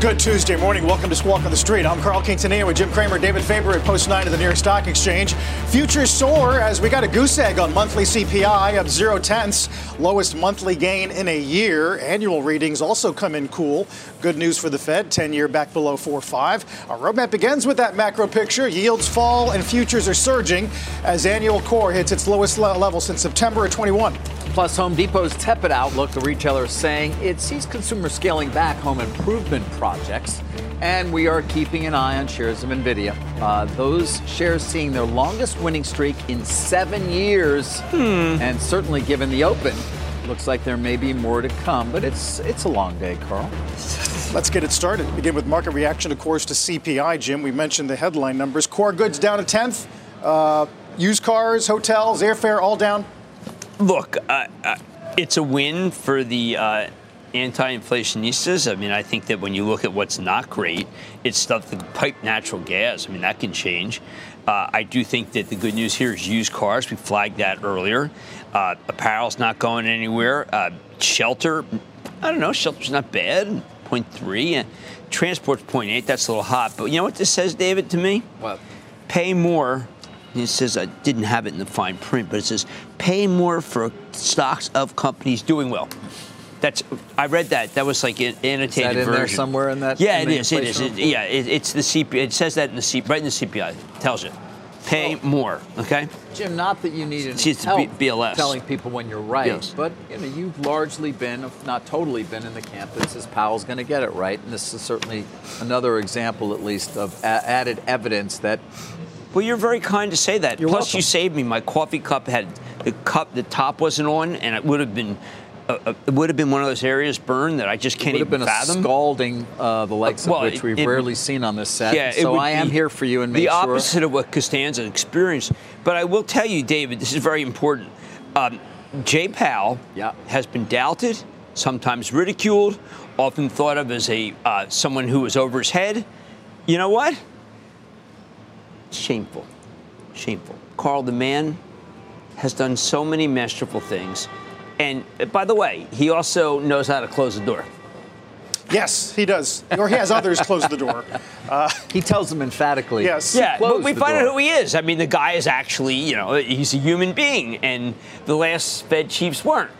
Good Tuesday morning. Welcome to Squawk on the Street. I'm Carl Quintanilla with Jim Cramer, David Faber at Post 9 of the New York Stock Exchange. Futures soar as we got a goose egg on monthly CPI up 0.0, lowest monthly gain in a year. Annual readings also come in cool. Good news for the Fed, 10-year back below 4.5. Our roadmap begins with that macro picture. Yields fall and futures are surging as annual core hits its lowest level since September of 21. Plus, Home Depot's tepid outlook, the retailer saying it sees consumers scaling back home improvement projects, and we are keeping an eye on shares of NVIDIA. Those shares seeing their longest winning streak in 7 years, and certainly given the open, looks like there may be more to come, but it's a long day, Carl. Let's get it started. Begin with market reaction, of course, to CPI, Jim. We mentioned the headline numbers. Core goods down a tenth. Used cars, hotels, airfare, all down. Look, it's a win for the anti-inflationistas. I mean, I think that when you look at what's not great, it's stuff that pipe natural gas. I mean, that can change. I do think that the good news here is used cars. We flagged that earlier. Apparel's not going anywhere. Shelter, I don't know. Shelter's not bad. 0.3. Transport's 0.8. That's a little hot. But you know what this says, David, to me? What? Pay more. It says, I didn't have it in the fine print, but it says, pay more for stocks of companies doing well. I read that. That was like an annotated version. Is that in there somewhere in that? Yeah, it is. It's the CPI. It says that in the right in the CPI. It tells you. Pay more, okay? Jim, not that you need any help telling people when you're right, but you've largely been, if not totally been, in the camp that says Powell's going to get it right, and this is certainly another example, at least, of added evidence that... Well, you're very kind to say that. Plus, welcome. You saved me. My coffee cup had the top wasn't on, and it would have been... it would have been one of those areas burned that I just can't even fathom. It would have been a scalding, the likes of which we've rarely seen on this set. Yeah, so I am here for you and make sure. The opposite of what Costanza experienced. But I will tell you, David, this is very important. Jay Powell has been doubted, sometimes ridiculed, often thought of as a someone who was over his head. You know what? Shameful. Shameful. Carl, the man has done so many masterful things. And by the way, he also knows how to close the door. Yes, he does. Or he has others close the door. He tells them emphatically. Yes. Yeah, but we find out who he is. I mean, the guy is actually, he's a human being. And the last Fed chiefs weren't.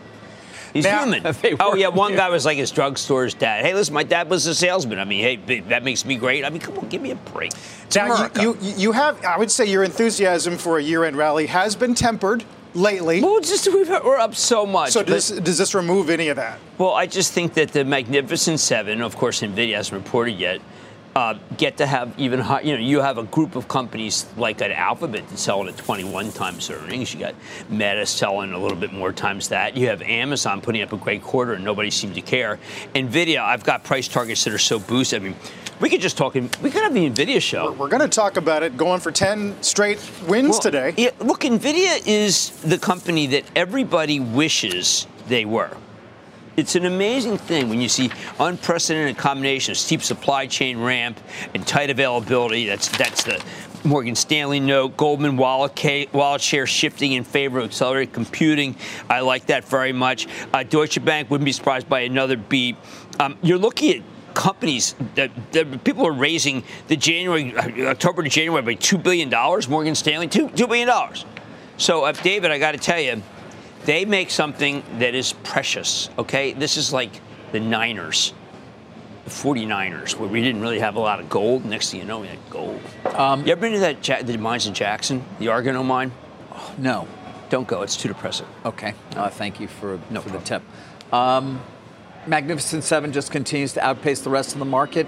He's human. One guy was like his drugstore's dad. Hey, listen, my dad was a salesman. I mean, hey, that makes me great. I mean, come on, give me a break. It's America. You have, I would say your enthusiasm for a year-end rally has been tempered. Lately. Well, we're up so much. So does this remove any of that? Well, I just think that the Magnificent Seven, of course, NVIDIA hasn't reported yet, get to have even higher. You have a group of companies like an Alphabet that's selling at 21 times earnings. You got Meta selling a little bit more times that. You have Amazon putting up a great quarter and nobody seemed to care. NVIDIA, I've got price targets that are so boosted. I mean, we could have the NVIDIA show. We're going to talk about it, going for 10 straight wins today. Look, NVIDIA is the company that everybody wishes they were. It's an amazing thing when you see unprecedented combination of steep supply chain ramp and tight availability. That's the Morgan Stanley note, Goldman wallet share shifting in favor of accelerated computing. I like that very much. Deutsche Bank wouldn't be surprised by another beat. You're looking at companies that people are raising the October to January by $2 billion. Morgan Stanley, $2 billion. So, David, I got to tell you, they make something that is precious, okay? This is like the Niners, the 49ers, where we didn't really have a lot of gold. Next thing you know, we had gold. You ever been to the mines in Jackson, the Argonaut mine? Oh, no. Don't go. It's too depressing. Okay. Thank you for the tip. Magnificent Seven just continues to outpace the rest of the market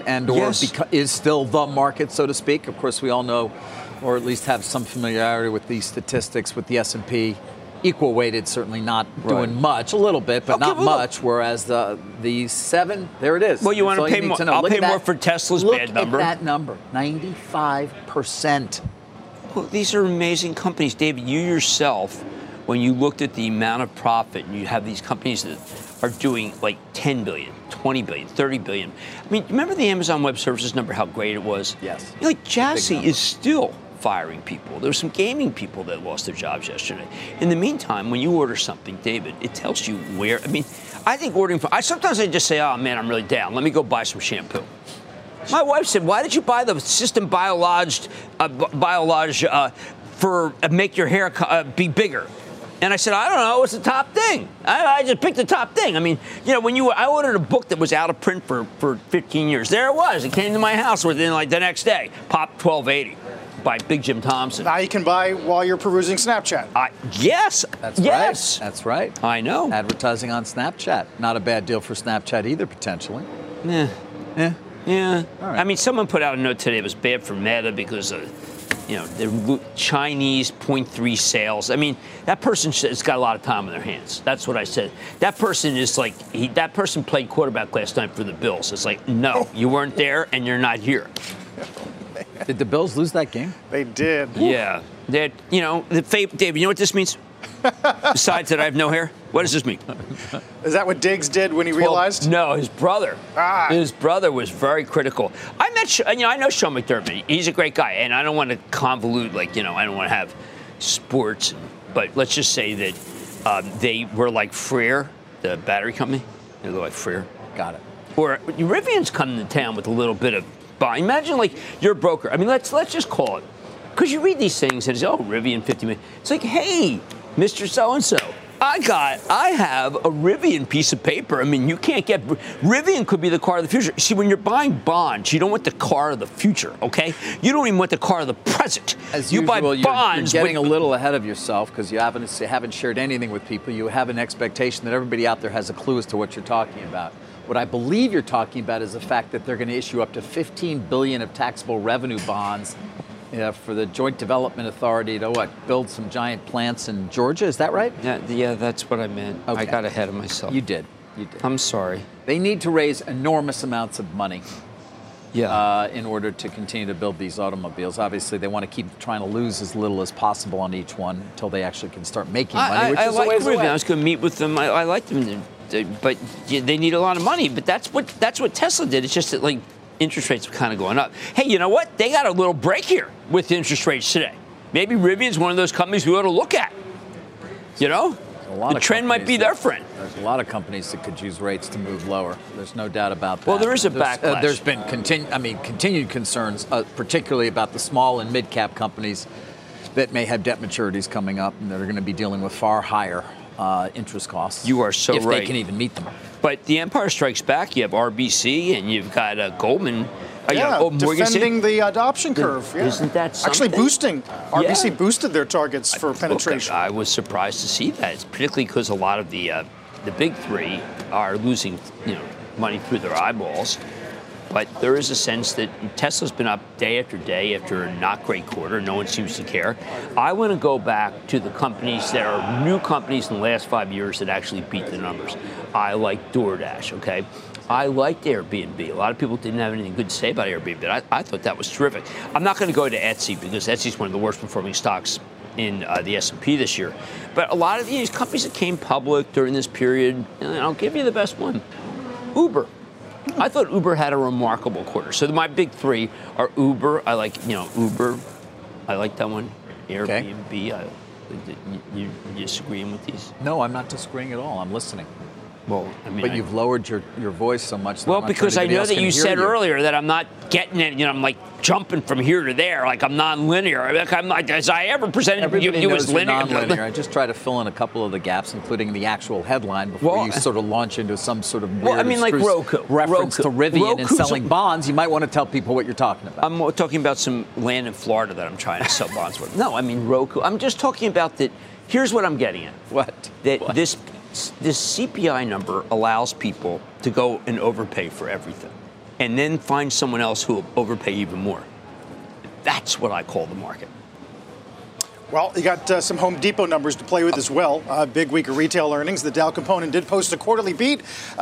is still the market, so to speak. Of course, we all know, or at least have some familiarity with these statistics with the S&P equal weighted, certainly not doing much, a little bit, but not much, whereas the seven, there it is. Well, you want to pay more. I'll pay more for Tesla's bad number. Look at that number, 95%. Well, these are amazing companies. David, you yourself, when you looked at the amount of profit, and you have these companies that are doing like 10 billion, 20 billion, 30 billion. I mean, remember the Amazon Web Services number, how great it was? Yes. You know, like Jassy is still firing people. There were some gaming people that lost their jobs yesterday. In the meantime, when you order something, David, it tells you where. I mean, I think ordering for, sometimes I just say, oh man, I'm really down. Let me go buy some shampoo. My wife said, why did you buy the System Biolage, for make your hair be bigger? And I said, I don't know. It's the top thing. I just picked the top thing. I mean, you know, when I ordered a book that was out of print for 15 years. There it was. It came to my house within like the next day. Pop 1280 by Big Jim Thompson. Now you can buy while you're perusing Snapchat. Yes. That's right. That's right. I know. Advertising on Snapchat. Not a bad deal for Snapchat either, potentially. Yeah. Yeah. Yeah. All right. I mean, someone put out a note today. It was bad for Meta because of, you know, the Chinese 0.3 sales. I mean, that person has got a lot of time on their hands. That's what I said. That person is like, that person played quarterback last night for the Bills. It's like, no, you weren't there and you're not here. Did the Bills lose that game? They did. Yeah. That, you know, David, you know what this means? Besides that I have no hair? What does this mean? Is that what Diggs did when he realized? No, his brother. His brother was very critical. I met, you know, I know Sean McDermott. He's a great guy, and I don't want to convolute, like, you know, I don't want to have sports, but let's just say that they were like Freyr, the battery company. They were like Freyr. Got it. Or Rivian's coming to town with a little bit of buying. Imagine, like, you're a broker. I mean, let's just call it. Because you read these things, and it's, oh, Rivian, 50 million. It's like, hey, Mr. So-and-so, I have a Rivian piece of paper. I mean, you can't get, Rivian could be the car of the future. See, when you're buying bonds, you don't want the car of the future, okay? You don't even want the car of the present. As you usual, buy bonds. You're getting a little ahead of yourself because you haven't shared anything with people. You have an expectation that everybody out there has a clue as to what you're talking about. What I believe you're talking about is the fact that they're going to issue up to $15 billion of taxable revenue bonds. Yeah, for the Joint Development Authority to build some giant plants in Georgia, is that right? Yeah, that's what I meant. Okay. I got ahead of myself. You did. I'm sorry. They need to raise enormous amounts of money in order to continue to build these automobiles. Obviously, they want to keep trying to lose as little as possible on each one until they actually can start making money, which is a ways away. I was going to meet with them. I like them, but they need a lot of money. But that's what Tesla did. It's just that, like, interest rates are kind of going up. Hey, you know what? They got a little break here with interest rates today. Maybe Rivian's one of those companies we ought to look at. You know? The trend might be their friend. There's a lot of companies that could use rates to move lower. There's no doubt about that. Well, there is a backlash. There's been continued concerns, particularly about the small and mid-cap companies that may have debt maturities coming up and that are going to be dealing with far higher interest costs. You are so right. If they can even meet them. But the Empire Strikes Back, you have RBC, and you've got Goldman. Defending the adoption curve. Yeah. Isn't that something? Actually boosting. RBC boosted their targets for penetration. I was surprised to see that, particularly because a lot of the big three are losing, you know, money through their eyeballs. But there is a sense that Tesla's been up day after day after a not great quarter. No one seems to care. I want to go back to the companies that are new companies in the last 5 years that actually beat the numbers. I like DoorDash, okay? I liked Airbnb. A lot of people didn't have anything good to say about Airbnb, but I thought that was terrific. I'm not going to go to Etsy because Etsy's one of the worst performing stocks in the S&P this year. But a lot of these companies that came public during this period, and I'll give you the best one, Uber. I thought Uber had a remarkable quarter. So my big three are Uber. I like, you know, Uber. I like that one. Airbnb. Okay. You disagreeing with these? No, I'm not disagreeing at all. I'm listening. Well, I mean, but you've lowered your voice so much. Well, because I know that you said earlier that I'm not getting it. You know, I'm like jumping from here to there, like I'm non-linear. Like I'm not, as I ever presented you as linear. Non-linear. I just try to fill in a couple of the gaps, including the actual headline, before you sort of launch into some sort of weird like Roku reference to Rivian and selling bonds. You might want to tell people what you're talking about. I'm talking about some land in Florida that I'm trying to sell bonds with. No, I mean Roku. I'm just talking about that. Here's what I'm getting at. What? This CPI number allows people to go and overpay for everything and then find someone else who will overpay even more. That's what I call the market. Well, you got some Home Depot numbers to play with as well. Big week of retail earnings. The Dow component did post a quarterly beat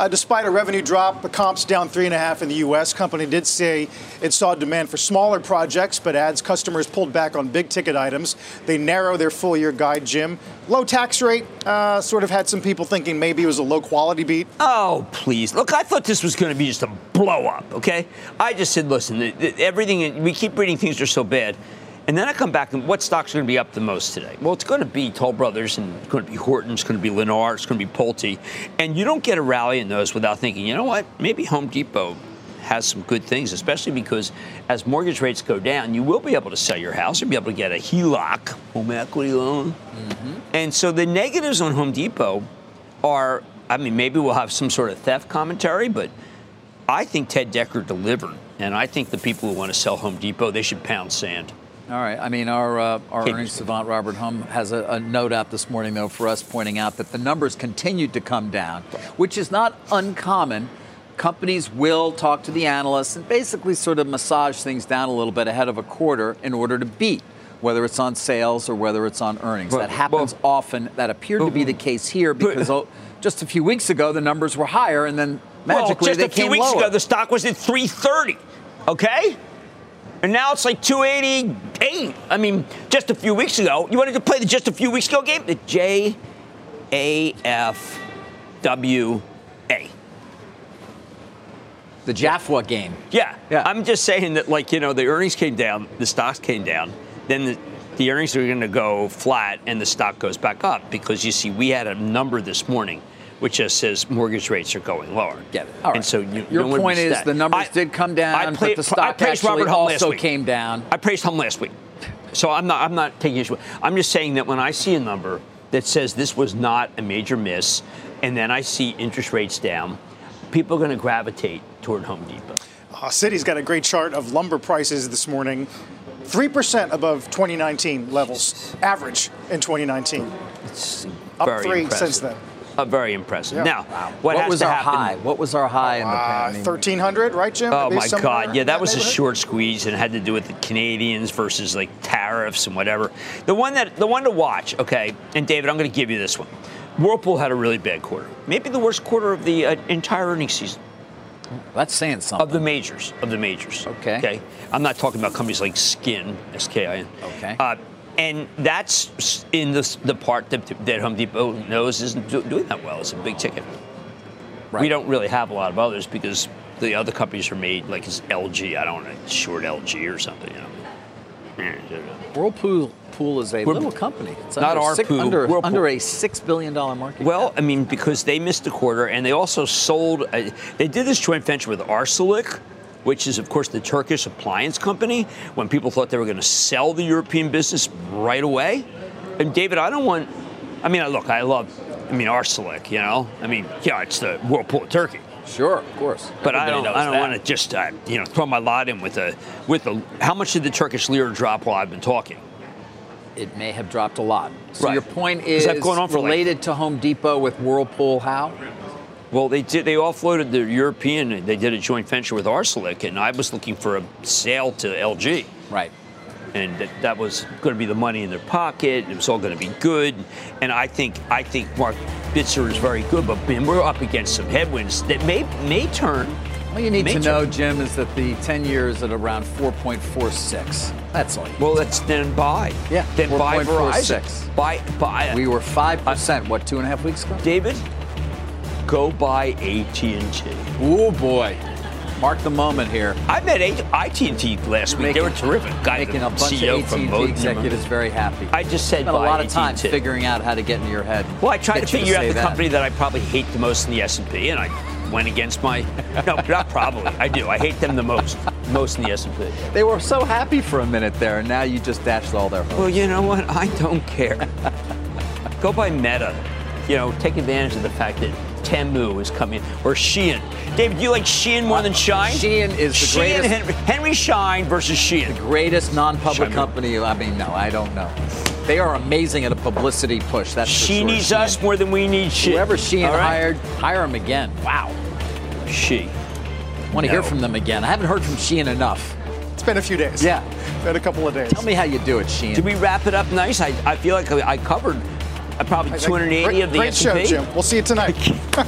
despite a revenue drop. The comps down 3.5 in the U.S. Company did say it saw demand for smaller projects, but adds customers pulled back on big ticket items. They narrow their full year guide, Jim. Low tax rate sort of had some people thinking maybe it was a low quality beat. Oh, please. Look, I thought this was going to be just a blow up, okay? I just said, listen, everything, we keep reading things are so bad. And then I come back and what stocks are going to be up the most today? Well, it's going to be Toll Brothers, and it's going to be Horton, it's going to be Lennar, it's going to be Pulte. And you don't get a rally in those without thinking, you know what, maybe Home Depot has some good things, especially because as mortgage rates go down, you will be able to sell your house. You'll be able to get a HELOC, home equity loan. Mm-hmm. And so the negatives on Home Depot are, I mean, maybe we'll have some sort of theft commentary, but I think Ted Decker delivered. And I think the people who want to sell Home Depot, they should pound sand. All right. I mean, our earnings savant Robert Humm has a note out this morning, though, for us pointing out that the numbers continued to come down, which is not uncommon. Companies will talk to the analysts and basically sort of massage things down a little bit ahead of a quarter in order to beat, whether it's on sales or whether it's on earnings. That happens often. That appeared to be the case here because just a few weeks ago, the numbers were higher and then magically they came lower. Just a few weeks ago, the stock was at 330. Okay? And now it's like 288. I mean, just a few weeks ago. You wanted to play the just a few weeks ago game? The J-A-F-W-A. The Jaffa game. Yeah. I'm just saying that, like, you know, the earnings came down, the stocks came down, then the earnings are going to go flat and the stock goes back up because, you see, we had a number this morning which just says mortgage rates are going lower. Get it. All right. And so your point is that the numbers did come down, but the stock actually also came down. I praised Humm last week, so I'm not taking issue. I'm just saying that when I see a number that says this was not a major miss, and then I see interest rates down, people are going to gravitate toward Home Depot. Citi's got a great chart of lumber prices this morning, 3% above 2019 levels, average in 2019. It's up 3% since then. Very impressive. Yeah. Now, what was our high? What was our high in the pandemic? 1,300, right, Jim? Oh, my God. Yeah, that was a short squeeze, and it had to do with the Canadians versus, like, tariffs and whatever. The one to watch, okay, and David, I'm going to give you this one. Whirlpool had a really bad quarter, maybe the worst quarter of the entire earnings season. That's saying something. Of the majors. Okay. I'm not talking about companies like Skin, S-K-I-N. Okay. And that's in the part that Home Depot knows isn't doing that well. It's a big ticket. Right. We don't really have a lot of others because the other companies are made, like it's LG. I don't know, it's short LG or something. You know. Whirlpool is a little company. It's not our pool. Under a $6 billion market cap. Well, I mean, because they missed the quarter, and they also sold. They did this joint venture with Arçelik, which is, of course, the Turkish appliance company, when people thought they were going to sell the European business right away. And, David, I mean, Arçelik, you know. I mean, yeah, it's the Whirlpool of Turkey. Sure, of course. But I don't want to just, throw my lot in with the. How much did the Turkish lira drop while I've been talking? It may have dropped a lot. So your point is related to Home Depot with Whirlpool how? Well, they offloaded the European. They did a joint venture with Arçelik, and I was looking for a sale to LG. Right. And that was going to be the money in their pocket. It was all going to be good. And I think Mark Bitzer is very good, but man, we're up against some headwinds that may turn. All you need to know, Jim, is that the 10 years at around 4.46. That's all you need. Well, that's then buy. Yeah. Then buy Verizon. Buy. We were 5%, 2.5 weeks ago? David, go buy AT&T. Oh, boy. Mark the moment here. I met AT&T last week. They were terrific. Making a bunch of AT&T executives very happy. I just said buy AT&T. A lot of time figuring out how to get into your head. Well, I tried to figure out the company that I probably hate the most in the S&P, and I went against my no, not probably. I do. I hate them the most in the S&P. They were so happy for a minute there, and now you just dashed all their hopes. Well, you know what? I don't care. Go buy Meta. You know, take advantage of the fact that Temu is coming, or Shein. David, do you like Shein more than Shine? Shein is the greatest. Henry Schein versus Shein. The greatest non-public company. I mean, no, I don't know. They are amazing at a publicity push. That's she sure. needs Shein. Us more than we need Shein. Whoever Shein hired, hire him again. Wow. I want to hear from them again. I haven't heard from Shein enough. It's been a few days. Yeah. in a couple of days. Tell me how you do it, Shein. Did we wrap it up nice? I feel like I covered probably 280 of the S&P. Great show, Jim. We'll see you tonight.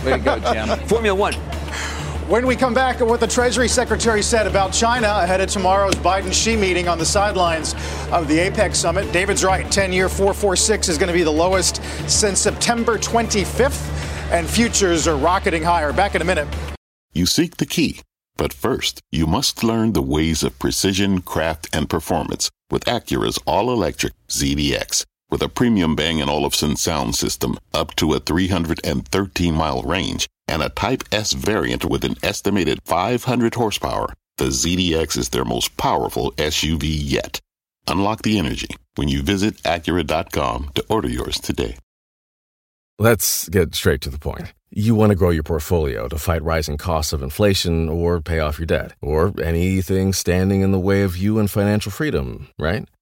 Way to go, Jim. Formula One. When we come back, what the Treasury Secretary said about China ahead of tomorrow's Biden-Xi meeting on the sidelines of the APEC summit. David's right. 10-year 4.46 is going to be the lowest since September 25th, and futures are rocketing higher. Back in a minute. You seek the key, but first, you must learn the ways of precision, craft, and performance with Acura's all-electric ZDX. With a premium Bang & Olufsen sound system, up to a 313-mile range, and a Type S variant with an estimated 500 horsepower, the ZDX is their most powerful SUV yet. Unlock the energy when you visit Acura.com to order yours today. Let's get straight to the point. You want to grow your portfolio to fight rising costs of inflation or pay off your debt or anything standing in the way of you and financial freedom, right?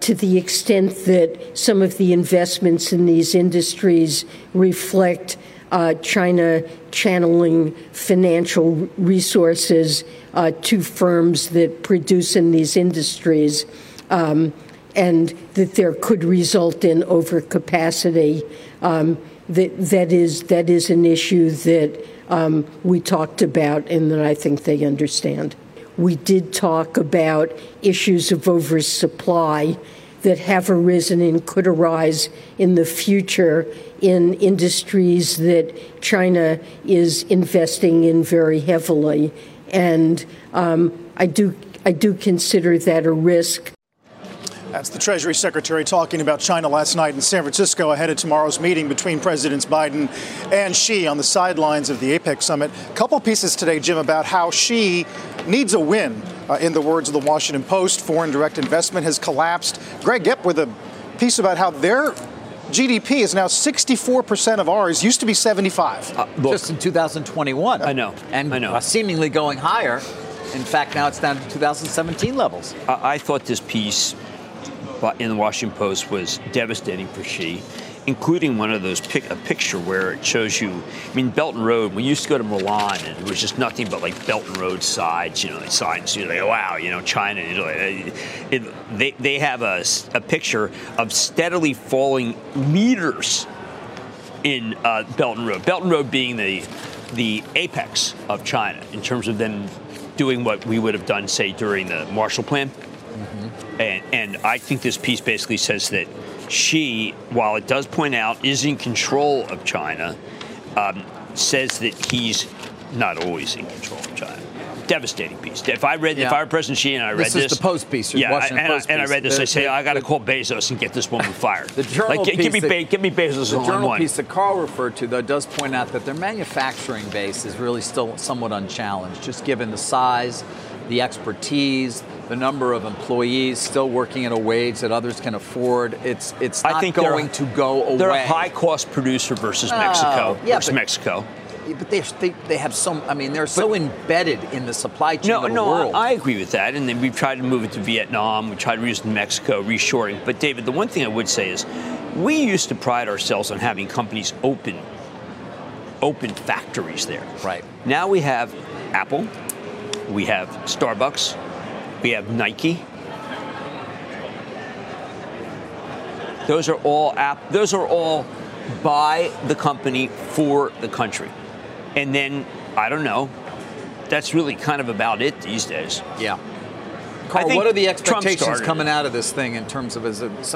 To the extent that some of the investments in these industries reflect China channeling financial resources to firms that produce in these industries, and that there could result in overcapacity, that is an issue that we talked about and that I think they understand. We did talk about issues of oversupply that have arisen and could arise in the future in industries that China is investing in very heavily. And I do consider that a risk. That's the Treasury Secretary talking about China last night in San Francisco ahead of tomorrow's meeting between Presidents Biden and Xi on the sidelines of the APEC summit. A couple pieces today, Jim, about how Xi needs a win. In the words of the Washington Post, foreign direct investment has collapsed. Greg Epp with a piece about how their GDP is now 64% of ours, used to be 75. Just in 2021. I know. And seemingly going higher. In fact, now it's down to 2017 levels. I thought this piece in the Washington Post was devastating for Xi, including one of those a picture where it shows you, I mean, Belt and Road, we used to go to Milan and it was just nothing but like Belt and Road sides, signs, like, wow, China, Italy. They have a picture of steadily falling meters in Belt and Road. Belt and Road being the apex of China in terms of them doing what we would have done, say, during the Marshall Plan. Mm-hmm. And I think this piece basically says that Xi, while it does point out, is in control of China, says that he's not always in control of China. Devastating piece. If I were President Xi and I read this is the Post piece. Yeah, I read this. I say I got to call Bezos and get this woman fired. The journal piece. Give me Bezos on one. The journal piece that Carl referred to, though, does point out that their manufacturing base is really still somewhat unchallenged, just given the size, the expertise, the number of employees still working at a wage that others can afford. It's not going to go away. They're a high-cost producer versus Mexico. Yeah, Mexico. But they have some. I mean, they're so embedded in the supply chain of the world. I agree with that. And then we've tried to move it to Vietnam. We tried to use Mexico, reshoring. But, David, the one thing I would say is we used to pride ourselves on having companies open factories there. Right. Now we have Apple. We have Starbucks. We have Nike. Those are all by the company for the country. And then, I don't know, that's really kind of about it these days. Yeah. Carl, what are the expectations coming out of this thing in terms of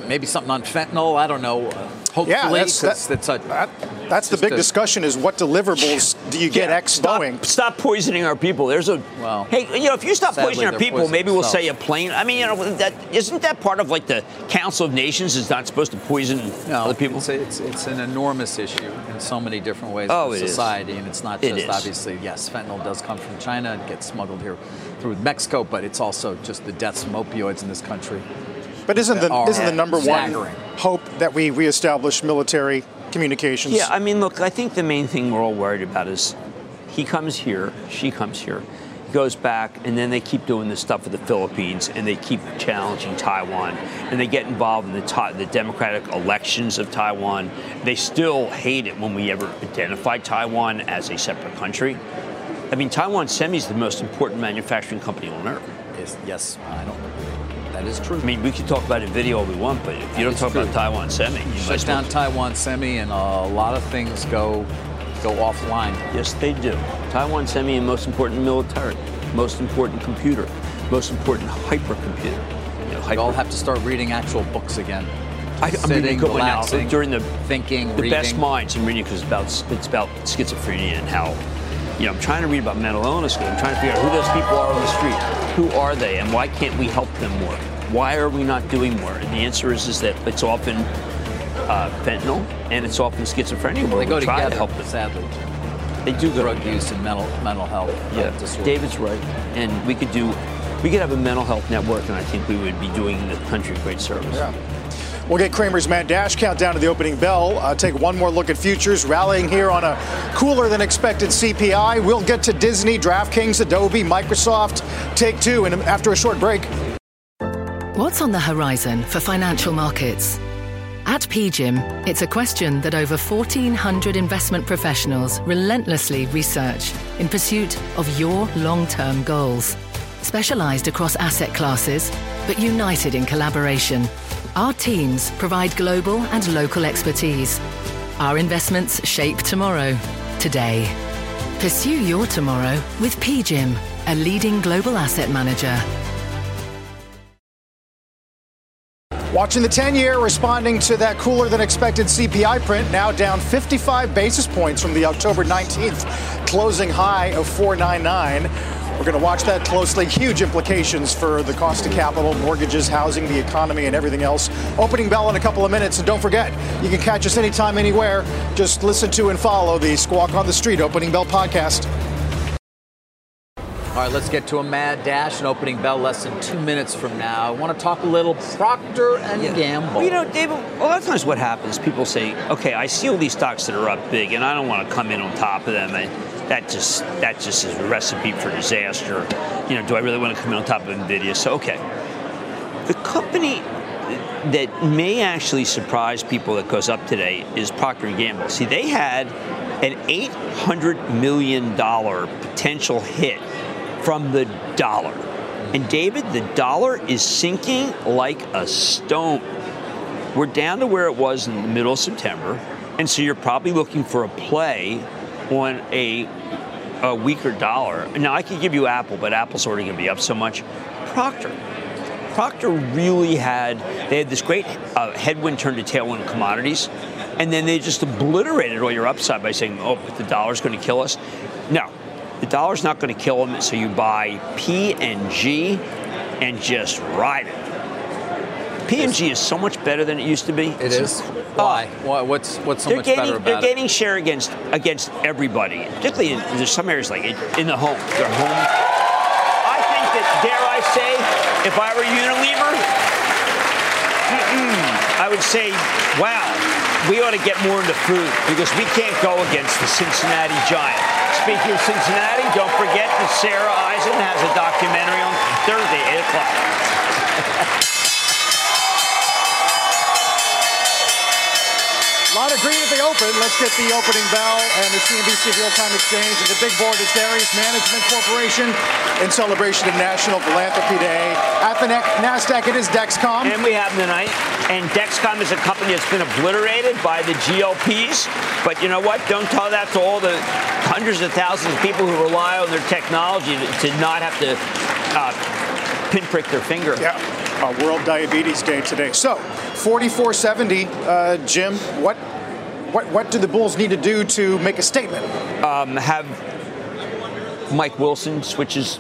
maybe something on fentanyl? I don't know. Hopefully, yeah, that's the big discussion is what deliverables do you get doing? Stop poisoning our people. There's a hey, you know, if you stop poisoning our people, maybe we'll say a plane. I mean, you know, that isn't that part of like the Council of Nations is not supposed to poison other people. It's an enormous issue in so many different ways in society, and it's not just obviously fentanyl does come from China and gets smuggled here through Mexico, but it's also just the deaths from opioids in this country. But isn't the number one hope that we reestablish military communications? Yeah, I mean, look, I think the main thing we're all worried about is he comes here, she comes here, goes back, and then they keep doing this stuff with the Philippines, and they keep challenging Taiwan, and they get involved in the democratic elections of Taiwan. They still hate it when we ever identify Taiwan as a separate country. I mean, Taiwan Semi is the most important manufacturing company on earth. Yes, I don't know. That is true. I mean, we can talk about NVIDIA all we want, but if you don't talk about Taiwan Semi, you shut down Taiwan Semi, and a lot of things go offline. Yes, they do. Taiwan Semi, and most important military, most important computer, most important hypercomputer. You know, we all have to start reading actual books again. Sitting, relaxing, during the thinking, the reading. Best minds in reading because it's about schizophrenia and how. You know, I'm trying to read about mental illness. I'm trying to figure out who those people are on the street. Who are they, and why can't we help them more? Why are we not doing more? And the answer is that it's often fentanyl, and it's often schizophrenia. Where they go together to help them. Sadly, they do go drug use and mental health. Yeah, David's right, and we could have a mental health network, and I think we would be doing the country a great service. Yeah. We'll get Cramer's Mad Dash countdown to the opening bell. Take one more look at futures, rallying here on a cooler-than-expected CPI. We'll get to Disney, DraftKings, Adobe, Microsoft, Take-Two, and after a short break. What's on the horizon for financial markets? At PGIM, it's a question that over 1,400 investment professionals relentlessly research in pursuit of your long-term goals. Specialized across asset classes, but united in collaboration. Our teams provide global and local expertise. Our investments shape tomorrow, today. Pursue your tomorrow with PGIM, a leading global asset manager. Watching the 10-year responding to that cooler-than-expected CPI print, now down 55 basis points from the October 19th closing high of 499. We're going to watch that closely. Huge implications for the cost of capital, mortgages, housing, the economy, and everything else. Opening bell in a couple of minutes. And don't forget, you can catch us anytime, anywhere. Just listen to and follow the Squawk on the Street Opening Bell podcast. All right, let's get to a mad dash and opening bell less than 2 minutes from now. I want to talk a little Procter & Gamble. You know, David, a lot of times what happens, people say, okay, I see all these stocks that are up big, and I don't want to come in on top of them. That just is a recipe for disaster. You know, do I really want to come in on top of NVIDIA? So, okay. The company that may actually surprise people that goes up today is Procter & Gamble. See, they had an $800 million potential hit from the dollar. And, David, the dollar is sinking like a stone. We're down to where it was in the middle of September, and so you're probably looking for a play on a weaker dollar. Now, I could give you Apple, but Apple's already going to be up so much. Procter really had this great headwind turn to tailwind in commodities, and then they just obliterated all your upside by saying, oh, but the dollar's going to kill us. No, the dollar's not going to kill them, so you buy P&G and just ride it. P&G is so much better than it used to be. It is. Why? What's so much better about it? They're gaining share against everybody, particularly there's some areas like in the home. Their home. I think that, dare I say, if I were Unilever, I would say, wow, we ought to get more into food because we can't go against the Cincinnati Giant. Speaking of Cincinnati, don't forget that Sarah Eisen has a documentary on Thursday, 8 o'clock. A lot of green at the open. Let's get the opening bell and the CNBC Real-Time Exchange and the big board is Dairies Management Corporation in celebration of National Philanthropy Day. At the NASDAQ, it is Dexcom. And we have them tonight. And Dexcom is a company that's been obliterated by the GLPs. But you know what? Don't tell that to all the hundreds of thousands of people who rely on their technology to not have to couldn't prick their finger. Yeah. World Diabetes Day today. So 4470, Jim, what do the bulls need to do to make a statement? Have Mike Wilson switches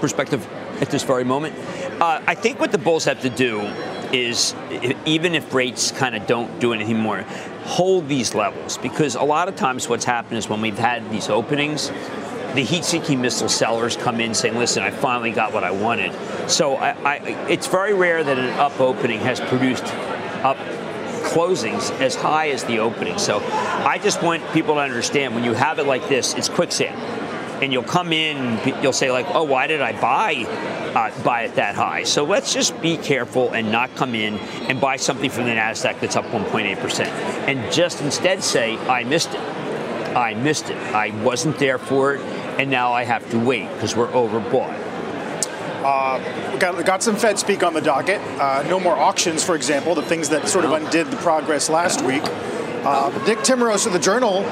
perspective at this very moment. I think what the bulls have to do is, even if rates kind of don't do anything more, hold these levels, because a lot of times what's happened is when we've had these openings, the heat-seeking missile sellers come in saying, listen, I finally got what I wanted. So it's very rare that an up opening has produced up closings as high as the opening. So I just want people to understand, when you have it like this, it's quicksand. And you'll come in, you'll say like, oh, why did I buy it that high? So let's just be careful and not come in and buy something from the NASDAQ that's up 1.8%. And just instead say, I missed it. I missed it. I wasn't there for it. And now I have to wait because we're overbought. We got some Fed speak on the docket. No more auctions, for example, the things that sort of undid the progress last week. Dick Timiraos of the Journal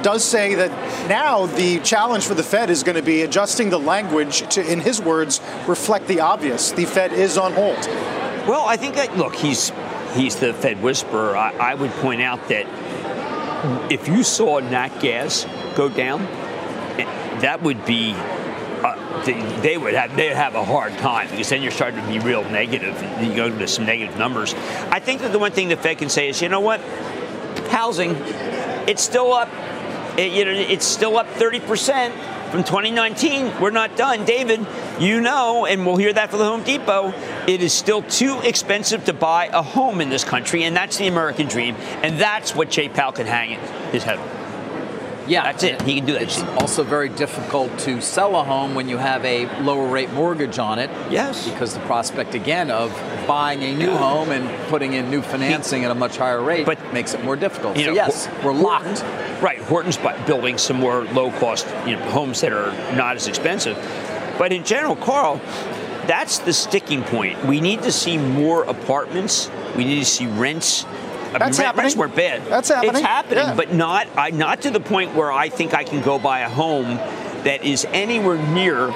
does say that now the challenge for the Fed is going to be adjusting the language to, in his words, reflect the obvious. The Fed is on hold. Well, I think that, look, he's the Fed whisperer. I would point out that if you saw nat gas go down, that would be they'd have a hard time, because then you're starting to be real negative. You go to some negative numbers. I think that the one thing the Fed can say is, you know what, housing, it's still up. You know, it's still up 30% from 2019. We're not done. David, you know, and we'll hear that from the Home Depot, it is still too expensive to buy a home in this country, and that's the American dream, and that's what Jay Powell can hang his head on. Yeah, that's it. He can do that. It's also very difficult to sell a home when you have a lower rate mortgage on it. Yes. Because the prospect, again, of buying a new home and putting in new financing at a much higher rate makes it more difficult. So, yes, we're locked. Right. Horton's building some more low-cost homes that are not as expensive. But in general, Carl, that's the sticking point. We need to see more apartments. We need to see rents. That's happening. Rents weren't bad. That's happening. It's happening, yeah. But not to the point where I think I can go buy a home that is anywhere near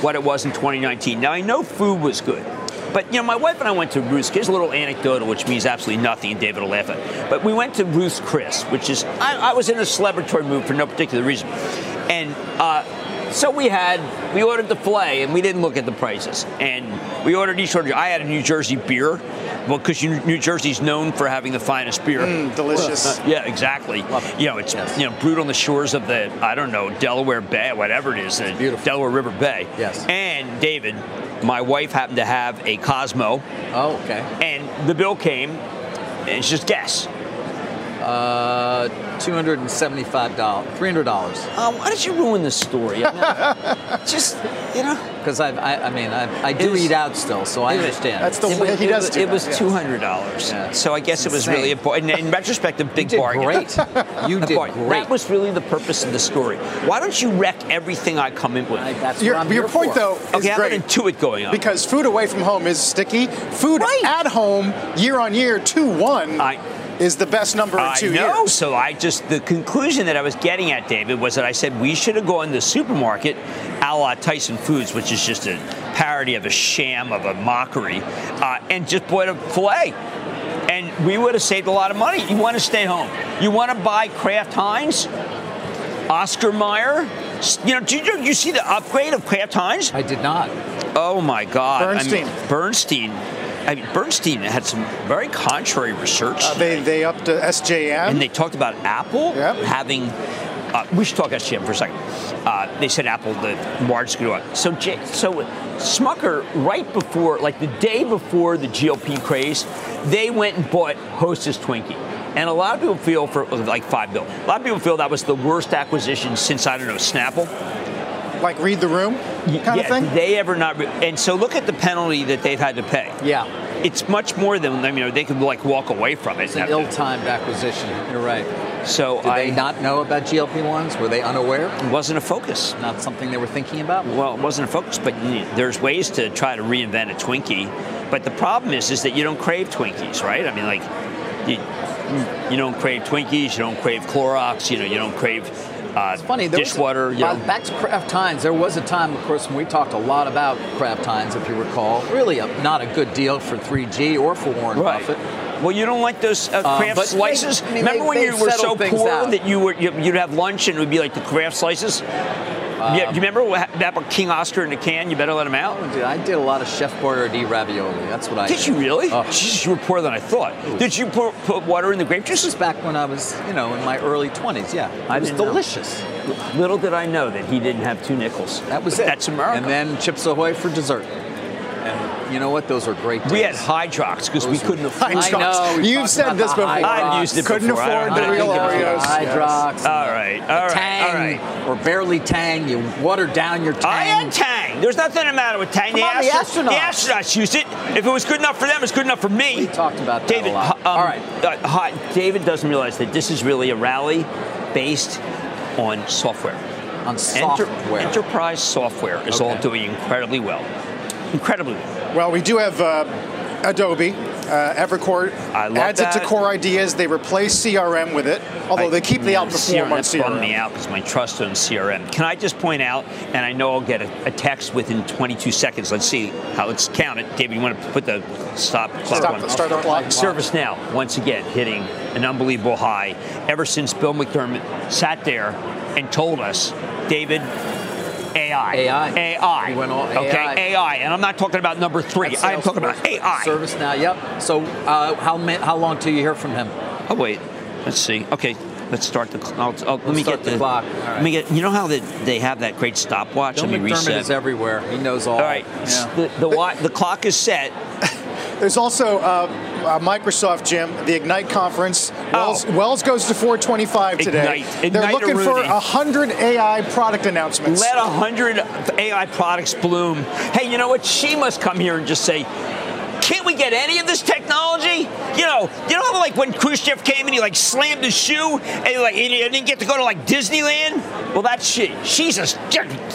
what it was in 2019. Now, I know food was good, but, you know, my wife and I went to Ruth's. Here's a little anecdotal, which means absolutely nothing, and David will laugh at it. But we went to Ruth's Chris, which is, I was in a celebratory mood for no particular reason. And so we ordered the filet, and we didn't look at the prices. And we ordered each order. I had a New Jersey beer. Well, because New Jersey's known for having the finest beer. Delicious. Yeah, exactly. You know, it's brewed on the shores of the, I don't know, Delaware Bay, whatever it is. It's beautiful. Delaware River Bay. Yes. And David, my wife happened to have a Cosmo. Oh, okay. And the bill came, and it's just guess. $275, $300. Why did you ruin this story? Because I do eat out still, so I understand. That's the way he does it. It was $200. Yeah. So I guess it was really, in retrospect, a big bargain. You did great. That was really the purpose of the story. Why don't you wreck everything I come in with? Your point, though, is great. I have an intuit going on. Because food away from home is sticky. Food at home, year on year, 2-1. Is the best number in 2 years. I know, so the conclusion that I was getting at, David, was that I said we should have gone to the supermarket a la Tyson Foods, which is just a parody of a sham, of a mockery, and just bought a filet. And we would have saved a lot of money. You want to stay home. You want to buy Kraft Heinz, Oscar Mayer. Did you see the upgrade of Kraft Heinz? I did not. Oh, my God. Bernstein. Bernstein had some very contrary research. They upped to SJM. And they talked about Apple having, we should talk SJM for a second. They said Apple, the margins could go up. So Smucker, right before, the day before the GOP craze, they went and bought Hostess Twinkie. And a lot of people feel for, $5 billion. A lot of people feel that was the worst acquisition since, Snapple. Like read the room kind of thing? And so look at the penalty that they've had to pay. Yeah. It's much more than, they could walk away from it. It's an ill-timed acquisition. You're right. So Did they not know about GLP-1s? Were they unaware? It wasn't a focus. Not something they were thinking about? Well, it wasn't a focus, but there's ways to try to reinvent a Twinkie. But the problem is that you don't crave Twinkies, right? You don't crave Twinkies, you don't crave Clorox, you don't crave It's funny, dishwater. Back to Kraft Heinz, there was a time, of course, when we talked a lot about Kraft Heinz, if you recall. Really not a good deal for 3G or for Warren Buffett. Well, you don't like those Kraft slices? Remember when you were so poor that you'd have lunch and it would be like the Kraft slices? Yeah, do you remember what happened with King Oscar in the can? You better let him out. I did a lot of Chef Boyardee ravioli. That's what I did. Did you really? Jeez, you were poorer than I thought. Ooh. Did you put water in the grape juice? This was back when I was, in my early 20s, yeah. It was delicious. Little did I know that he didn't have two nickels. That was it. That's America. And then Chips Ahoy for dessert. And you know what? Those are great days. We had Hydrox because we couldn't afford Hydrox. You've said this before. I've used it before. Couldn't afford the real Oreos. Hydrox. Yes. All right. Or barely Tang. You watered down your Tang. I had Tang. There's nothing the matter with Tang. The astronauts used it. If it was good enough for them, it's good enough for me. We talked about that a lot. All right. David doesn't realize that this is really a rally based on software. On software. Enterprise software is all doing incredibly well. Incredibly. Well, we do have Adobe, Evercore adds it to Core Ideas. They replace CRM with it, although they keep the outperform on CRM. That bummed me out because my trust on CRM. Can I just point out, and I know I'll get a text within 22 seconds. Let's see how. Let's count it. David, you want to put the stop clock on? Start the clock. ServiceNow, once again, hitting an unbelievable high ever since Bill McDermott sat there and told us, David, AI. AI. And I'm not talking about number 3. I'm talking about AI. ServiceNow, yep. So how long till you hear from him? Oh, wait. Let's see. Okay. Let's start the clock. Let me get the clock. All right. Let me get. You know how they have that great stopwatch? Bill McDermott is everywhere. He knows all. All right. Yeah. The clock is set. There's also Microsoft, Jim, the Ignite conference. Wells goes to 425 today. They're looking for 100 AI product announcements. Let 100 AI products bloom. Hey, you know what? She must come here and just say, can't we get any of this technology? You know how like when Khrushchev came and he like slammed his shoe and like he didn't get to go to like Disneyland? Well, that's she. She's just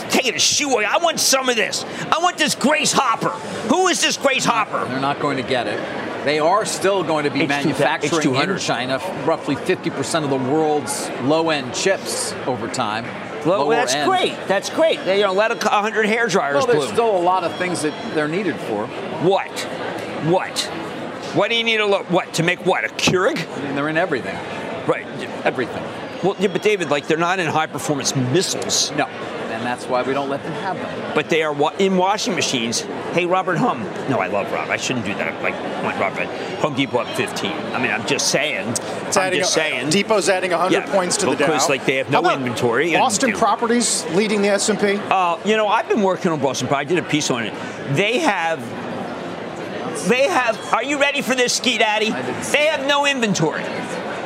taking a shoe away. I want some of this. I want this Grace Hopper. Who is this Grace Hopper? They're not going to get it. They are still going to be manufacturing in China roughly 50% of the world's low-end chips over time. Well, that's great. That's great. They let 100 hair dryers bloom. Well, there's still a lot of things that they're needed for. What do you need to make what? A Keurig? I mean, they're in everything. Right. Everything. Well, yeah, but David, they're not in high-performance missiles. No. And that's why we don't let them have them. But they are in washing machines. Hey, Robert Hum. No, I love Rob. I shouldn't do that. I want Robert. Home Depot up 15. I mean, I'm just saying. Depot's adding 100 points to the Dow. Because they have no inventory. Boston Properties leading the S&P. I've been working on Boston. But I did a piece on it. They have. Are you ready for this, Ski Daddy? They have no inventory.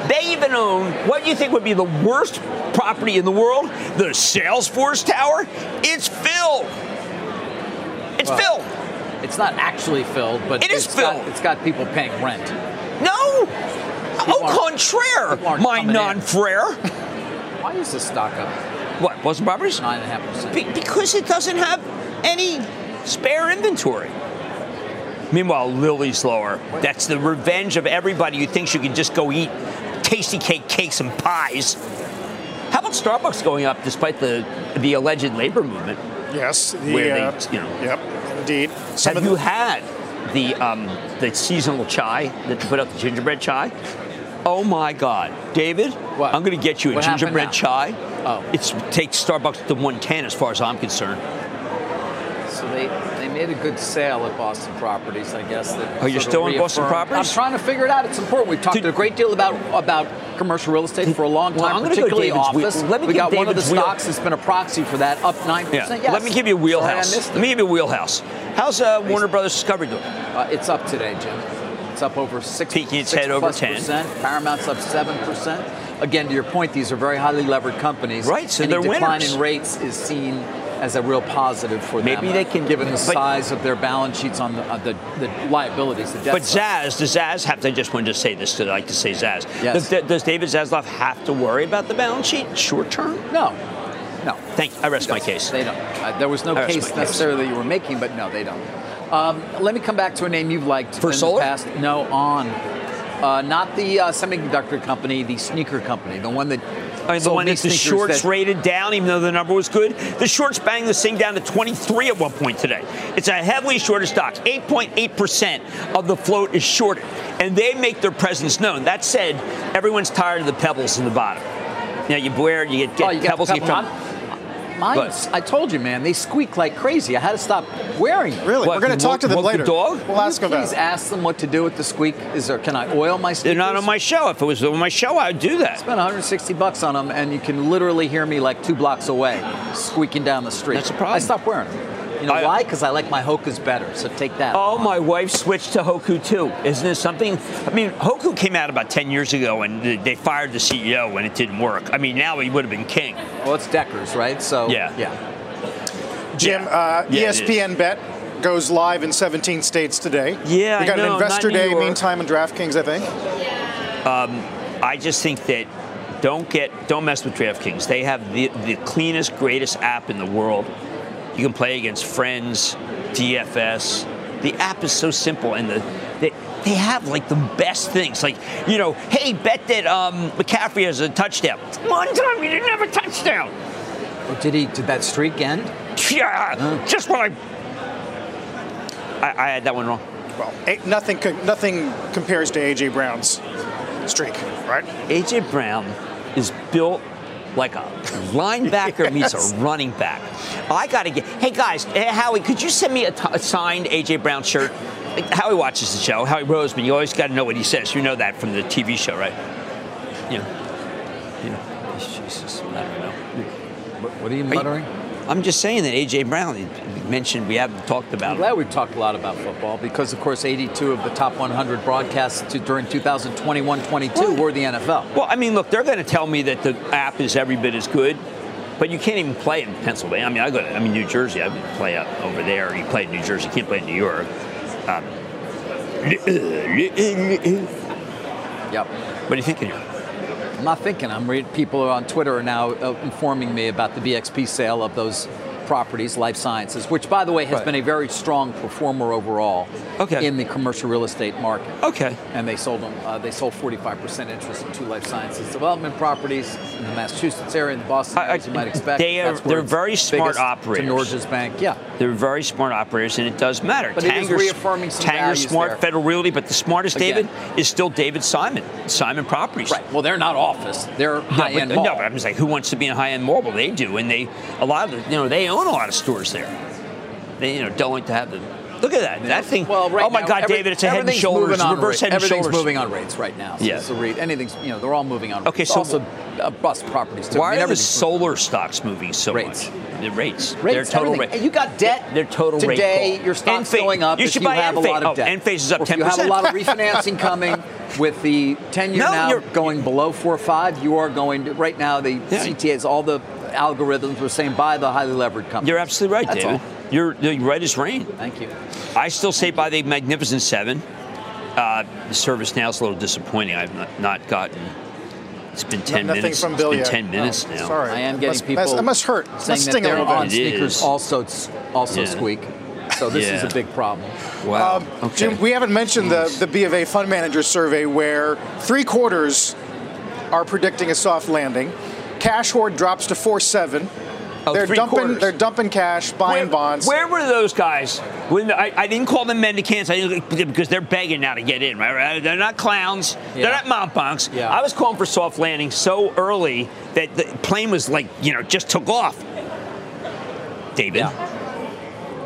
They even own what you think would be the worst property in the world, the Salesforce Tower. It's filled. It's filled. It's not actually filled, but it's filled. It's got people paying rent. No. Au contraire, my non-frere. Why is this stock up? What? Boston Properties? 9.5%. Because it doesn't have any spare inventory. Meanwhile, Lily's lower. That's the revenge of everybody who thinks you can just go eat tasty cakes and pies. How about Starbucks going up despite the alleged labor movement? Yes. Indeed. Have you had the seasonal chai that you put out, the gingerbread chai? Oh, my God. David, I'm going to get you a gingerbread chai. Oh. It takes Starbucks to 110 as far as I'm concerned. So they made a good sale at Boston Properties, I guess. Oh, you're still in Boston Properties? I'm trying to figure it out. It's important. We've talked a great deal about commercial real estate for a long time, particularly office. We got one of the stocks that's been a proxy for that, up 9%. Yeah. Yes. Let me give you a wheelhouse. How's Warner Brothers Discovery doing? It's up today, Jim. It's up over 6%. Peaking its head over 10%. Paramount's up 7%. Again, to your point, these are very highly levered companies. Right, so they're winners. Any decline in rates is seen as a real positive for them. Maybe they can, given the size of their balance sheets on the liabilities, the debt. But Zaz, does Zaz have to? I just wanted to say this because I like to say Zaz. Yes. Does David Zaslav have to worry about the balance sheet short term? No. Thank you. I rest my case. They don't. There was no case necessarily that you were making, but no, they don't. Let me come back to a name you've liked for solar. The past. No, not the semiconductor company, the sneaker company, the one that The one is the shorts rated down, even though the number was good. The shorts banged this thing down to 23 at one point today. It's a heavily shorted stock. 8.8% of the float is shorted, and they make their presence known. That said, everyone's tired of the pebbles in the bottom. You know, you wear, you get pebbles. I told you, man, they squeak like crazy. I had to stop wearing it. Really? We're going to talk to them later. The dog? We'll ask them about it. Please ask them what to do with the squeak. Can I oil my squeakers? They're not on my show. If it was on my show, I would do that. I spent $160 on them, and you can literally hear me like 2 blocks away squeaking down the street. That's a problem. I stopped wearing them. You know why? Because I like my Hokus better, so take that. Oh, my wife switched to Roku, too. Isn't this something? I mean, Roku came out about 10 years ago, and they fired the CEO, and it didn't work. I mean, now he would have been king. Well, it's Deckers, right? So, yeah. Jim, ESPN Bet goes live in 17 states today. Yeah, We got an Investor Day, meantime, in DraftKings, I think. I just think that don't mess with DraftKings. They have the cleanest, greatest app in the world. You can play against friends, DFS. The app is so simple, and they have, like, the best things. Like, you know, hey, bet that McCaffrey has a touchdown. One time he didn't have a touchdown. Oh, did that streak end? Yeah, just when I had that one wrong. Well, nothing compares to A.J. Brown's streak, right? A.J. Brown is built like a linebacker meets a running back. I got to get... Hey, guys, Howie, could you send me a signed A.J. Brown shirt? Howie watches the show. Howie Roseman, you always got to know what he says. You know that from the TV show, right? You know. Jesus, I don't know. What are you muttering? I'm just saying that A.J. Brown, he mentioned, we haven't talked about it. I'm glad we've talked a lot about football because, of course, 82 of the top 100 broadcasts during 2021-22 were the NFL. Well, I mean, look, they're going to tell me that the app is every bit as good, but you can't even play in Pennsylvania. I mean, New Jersey. I play up over there. You play in New Jersey. You can't play in New York. Yep. What are you thinking here? I'm not thinking. People on Twitter are now informing me about the BXP sale of those properties, life sciences, which, by the way, has been a very strong performer overall in the commercial real estate market. Okay. And they sold them. They sold 45% interest in 2 life sciences development properties in the Massachusetts area, in the Boston area, as you might expect. They're very smart operators. To Norges Bank, they're very smart operators, and it does matter. But Tanger's, it is reaffirming some values smart, there. Federal Realty, but the smartest, David, is still David Simon Properties. Right. Well, they're not office. They're high-end mall. No, but I'm just like, who wants to be in high-end mall? Well, they do, and they own a lot of stores there. They don't like to have them. Look at that. That thing. Well, right David, it's a head and shoulders, reverse head and shoulders. Everything's moving on rates right now. So anything's, they're all moving on rates. Okay, so also bus properties too. Why are the solar stocks moving so much? The rates. They're total rate. You got debt. They're total rate. Today, your stock's going up. You should buy Enphase. Enphase is up 10%. You have a lot of refinancing coming. With the 10-year now going below 4.5, you are going to, right now, the CTAs, all the algorithms were saying buy the highly levered companies. You're absolutely right, David. You're right as rain. Thank you. I still say buy the Magnificent Seven. The service now is a little disappointing. I've not gotten... It's been 10 minutes. From Bill it's been 10 minutes now. Sorry. I am getting people... That must hurt. It must sting a little bit. On sneakers also squeak. So this is a big problem. Wow. Jim, we haven't mentioned the B of A fund manager survey where 3/4 are predicting a soft landing. Cash hoard drops to 4.7. They're dumping cash, buying bonds. Where were those guys? I didn't call them mendicants because they're begging now to get in, right? They're not clowns. Yeah. They're not mountebanks. Yeah. I was calling for soft landing so early that the plane was like, just took off. David. Yeah.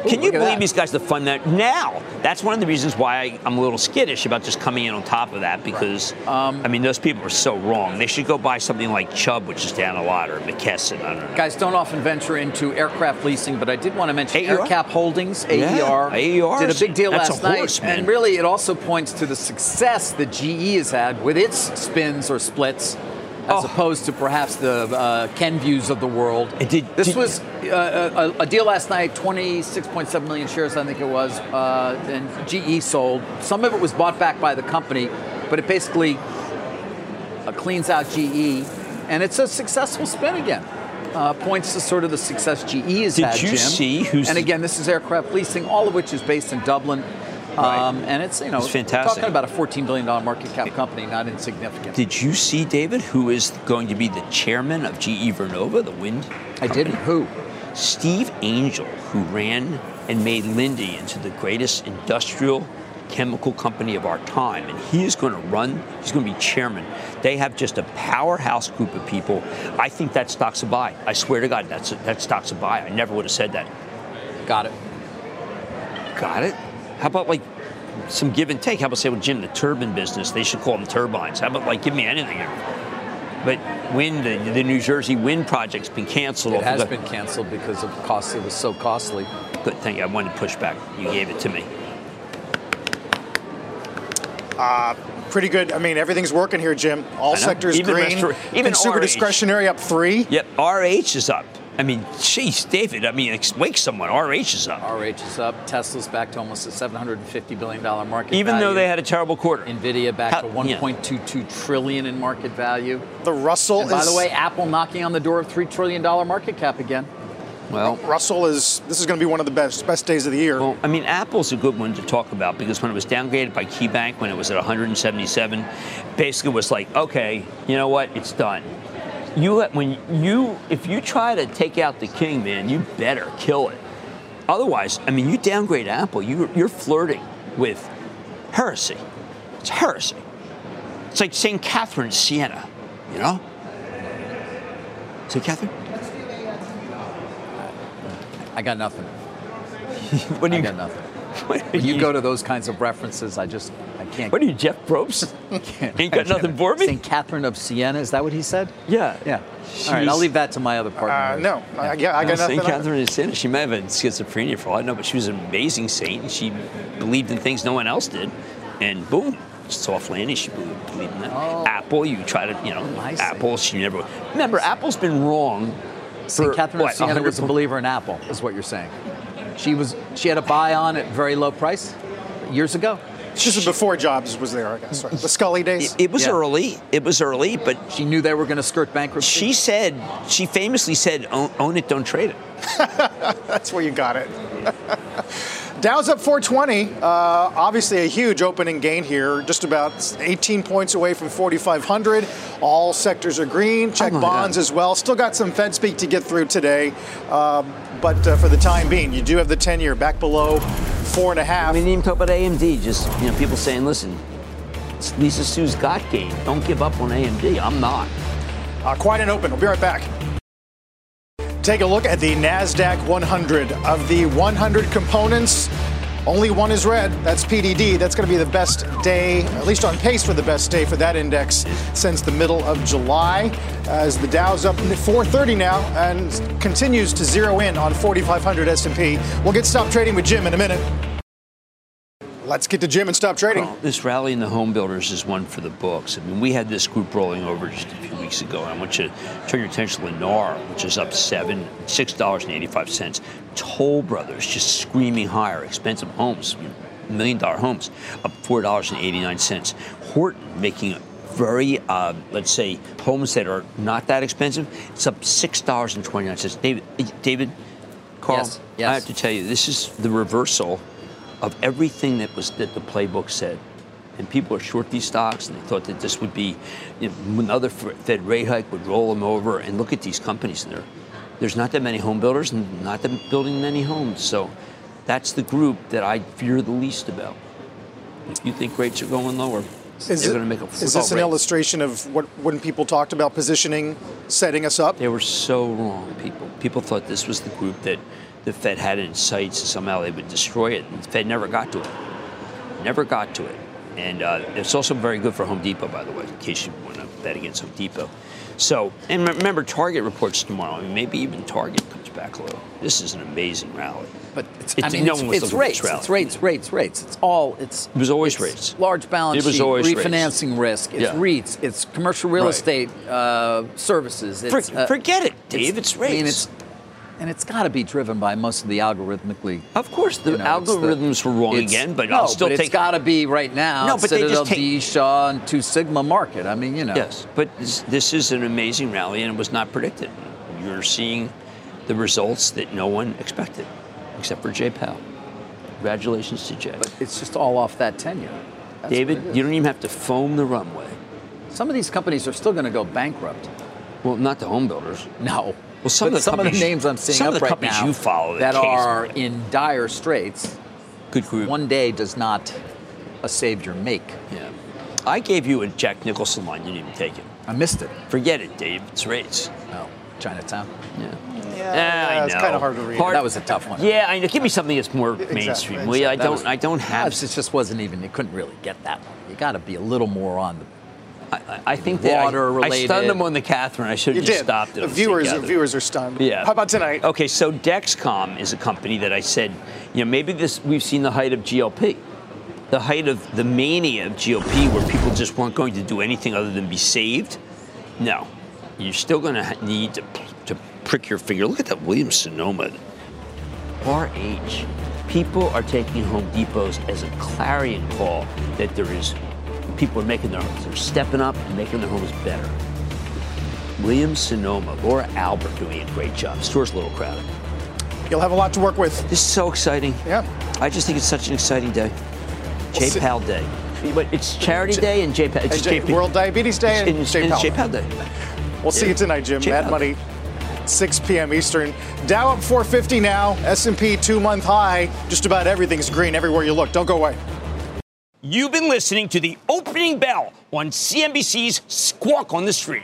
Can you believe these guys to fund that now? That's one of the reasons why I'm a little skittish about just coming in on top of that because, those people are so wrong. They should go buy something like Chubb, which is down a lot, or McKesson. I don't know. Guys don't often venture into aircraft leasing, but I did want to mention AerCap Holdings, AER. AER did a big deal last night. And really, it also points to the success that GE has had with its spins or splits. As opposed to perhaps the Kenvues of the world. This was a deal last night, 26.7 million shares, I think it was, and GE sold. Some of it was bought back by the company, but it basically cleans out GE, and it's a successful spin again. Points to sort of the success GE has had, Jim. Did you see who's... And again, this is aircraft leasing, all of which is based in Dublin. And it's, you know, it's fantastic. Talking about a $14 billion market cap company, not insignificant. Did you see, David, who is going to be the chairman of GE Vernova, the wind company? I didn't. Who? Steve Angel, who ran and made Linde into the greatest industrial chemical company of our time, and he is going to run, he's going to be chairman. They have just a powerhouse group of people. I think that stock's a buy. I swear to God, that stock's a buy. I never would have said that. Got it. Got it? How about like some give and take? How about say, well, Jim, the turbine business, they should call them turbines. How about like give me anything here? But wind, the New Jersey wind project's been canceled. It has been canceled because of cost. It was so costly. Good, thank you. I wanted to push back. You gave it to me. Pretty good. I mean, everything's working here, Jim. All sectors green. Even consumer discretionary up 3. Yep, RH is up. I mean, geez, David, I mean, wake someone. RH is up. RH is up. Tesla's back to almost a $750 billion market value. Even though they had a terrible quarter. NVIDIA back to $1.22 trillion in market value. The Russell is... By the way, Apple knocking on the door of $3 trillion market cap again. Well, Russell is, this is going to be one of the best days of the year. Well, I mean, Apple's a good one to talk about because when it was downgraded by KeyBank, when it was at 177, basically was like, okay, you know what, it's done. If you try to take out the king, man, you better kill it. Otherwise, I mean, you downgrade Apple, you're flirting with heresy. It's heresy. It's like St. Catherine's Siena, you know? St. Catherine? I got nothing. What do you got nothing. When you go to those kinds of references, I can't. What are you, Jeff Probst? Ain't got nothing for me? St. Catherine of Siena, is that what he said? Yeah. Yeah. She's, all right, I'll leave that to my other partner. I got nothing. St. Catherine of Siena, she may have had schizophrenia for all I know, but she was an amazing saint, and she believed in things no one else did, and boom. Soft landing, she believed in that. Oh. Apple, you try to, you know, Apple, she never. Remember, Apple's been wrong. St. Catherine of Siena was a believer in Apple, is what you're saying. She had a buy on at very low price years ago. This was before Jobs was there, I guess. Right? The Scully days. It was early. It was early, but she knew they were going to skirt bankruptcy. She famously said, "Own it, don't trade it." That's where you got it. Dow's up 420. Obviously, a huge opening gain here. Just about 18 points away from 4,500. All sectors are green. Check bonds as well. Still got some Fed speak to get through today. But for the time being, you do have the 10-year back below 4.5. We didn't even talk about AMD. Just, you know, people saying, listen, it's Lisa Su's got game. Don't give up on AMD. I'm not. Quite an open. We'll be right back. Take a look at the NASDAQ 100. Of the 100 components, only one is red. That's PDD. That's going to be the best day, at least on pace for the best day for that index since the middle of July, as the Dow's up 430 now and continues to zero in on 4,500 S&P. We'll get Stop Trading with Jim in a minute. Let's get to Jim and Stop Trading. Well, this rally in the home builders is one for the books. I mean, we had this group rolling over just a few weeks ago. And I want you to turn your attention to Lennar, which is up $6.85. Toll Brothers just screaming higher. Expensive homes, $1 million homes, up $4.89. Horton making very, let's say, homes that are not that expensive. It's up $6.29. David, Carl, yes. I have to tell you, this is the reversal of everything that the playbook said. And people are short these stocks, and they thought that this would be, you know, another Fed rate hike would roll them over. And look at these companies. There's not that many home builders and not that building many homes. So that's the group that I fear the least about. If you think rates are going lower, they're going to make a fall. Is this an illustration of when people talked about positioning, setting us up? They were so wrong, people. People thought this was the group that the Fed had it in sights, and somehow they would destroy it. And the Fed never got to it. Never got to it. And it's also very good for Home Depot, by the way, in case you want to bet against Home Depot. So, and remember, Target reports tomorrow. I mean, maybe even Target comes back low. This is an amazing rally. But it's rates. It was always rates. Large balance sheet, refinancing risk. It's REITs. It's commercial real estate services. It's, forget it, Dave. It's rates. I mean, and it's got to be driven by most of the algorithmically. Of course, the algorithms were wrong again, but I'll still take it. It's got to be right now. No, but they just take D, Shaw, and Two Sigma market. I mean, you know. Yes, but this is an amazing rally, and it was not predicted. You're seeing the results that no one expected, except for Jay Powell. Congratulations to Jay. But it's just all off that tenure. That's David, you don't even have to foam the runway. Some of these companies are still going to go bankrupt. Well, not the home builders. No. Well, some of the names I'm seeing up right now you follow that are in dire straits. Good group. One day does not a savior make. Yeah. I gave you a Jack Nicholson line. You didn't even take it. I missed it. Forget it, Dave. It's rates. Oh, Chinatown. Yeah. Yeah, it's kind of hard to read. That was a tough one. Yeah, I know. Give me something that's more mainstream. Exactly. Well, I don't have. It just wasn't even. You couldn't really get that one. You got to be a little more on the. I think that I stunned them on the Catherine. I should have just stopped it. The viewers are stunned. Yeah. How about tonight? Okay, so Dexcom is a company that I said, you know, maybe this we've seen the height of GLP, the height of the mania of GLP, where people just weren't going to do anything other than be saved. No, you're still going to need to prick your finger. Look at that Williams-Sonoma. RH. People are taking Home Depots as a clarion call that there is. People are making their homes. They're stepping up and making their homes better. Williams-Sonoma, Laura Albert doing a great job. Store's a little crowded. You'll have a lot to work with. This is so exciting. Yeah. I just think it's such an exciting day. Jay Powell Day. But it's Charity Day and Jay Powell. It's World Diabetes Day and Jay Powell Day. We'll see you tonight, Jim. Mad Money, 6 p.m. Eastern. Dow up 450 now. S&P 2-month high. Just about everything's green everywhere you look. Don't go away. You've been listening to The Opening Bell on CNBC's Squawk on the Street.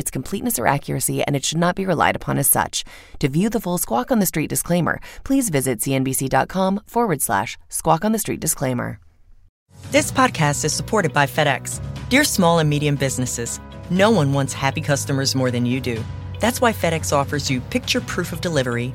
its completeness or accuracy, and it should not be relied upon as such. To view the full Squawk on the Street disclaimer, please visit cnbc.com/Squawk on the Street disclaimer. This podcast is supported by FedEx. Dear small and medium businesses, no one wants happy customers more than you do. That's why FedEx offers you picture proof of delivery,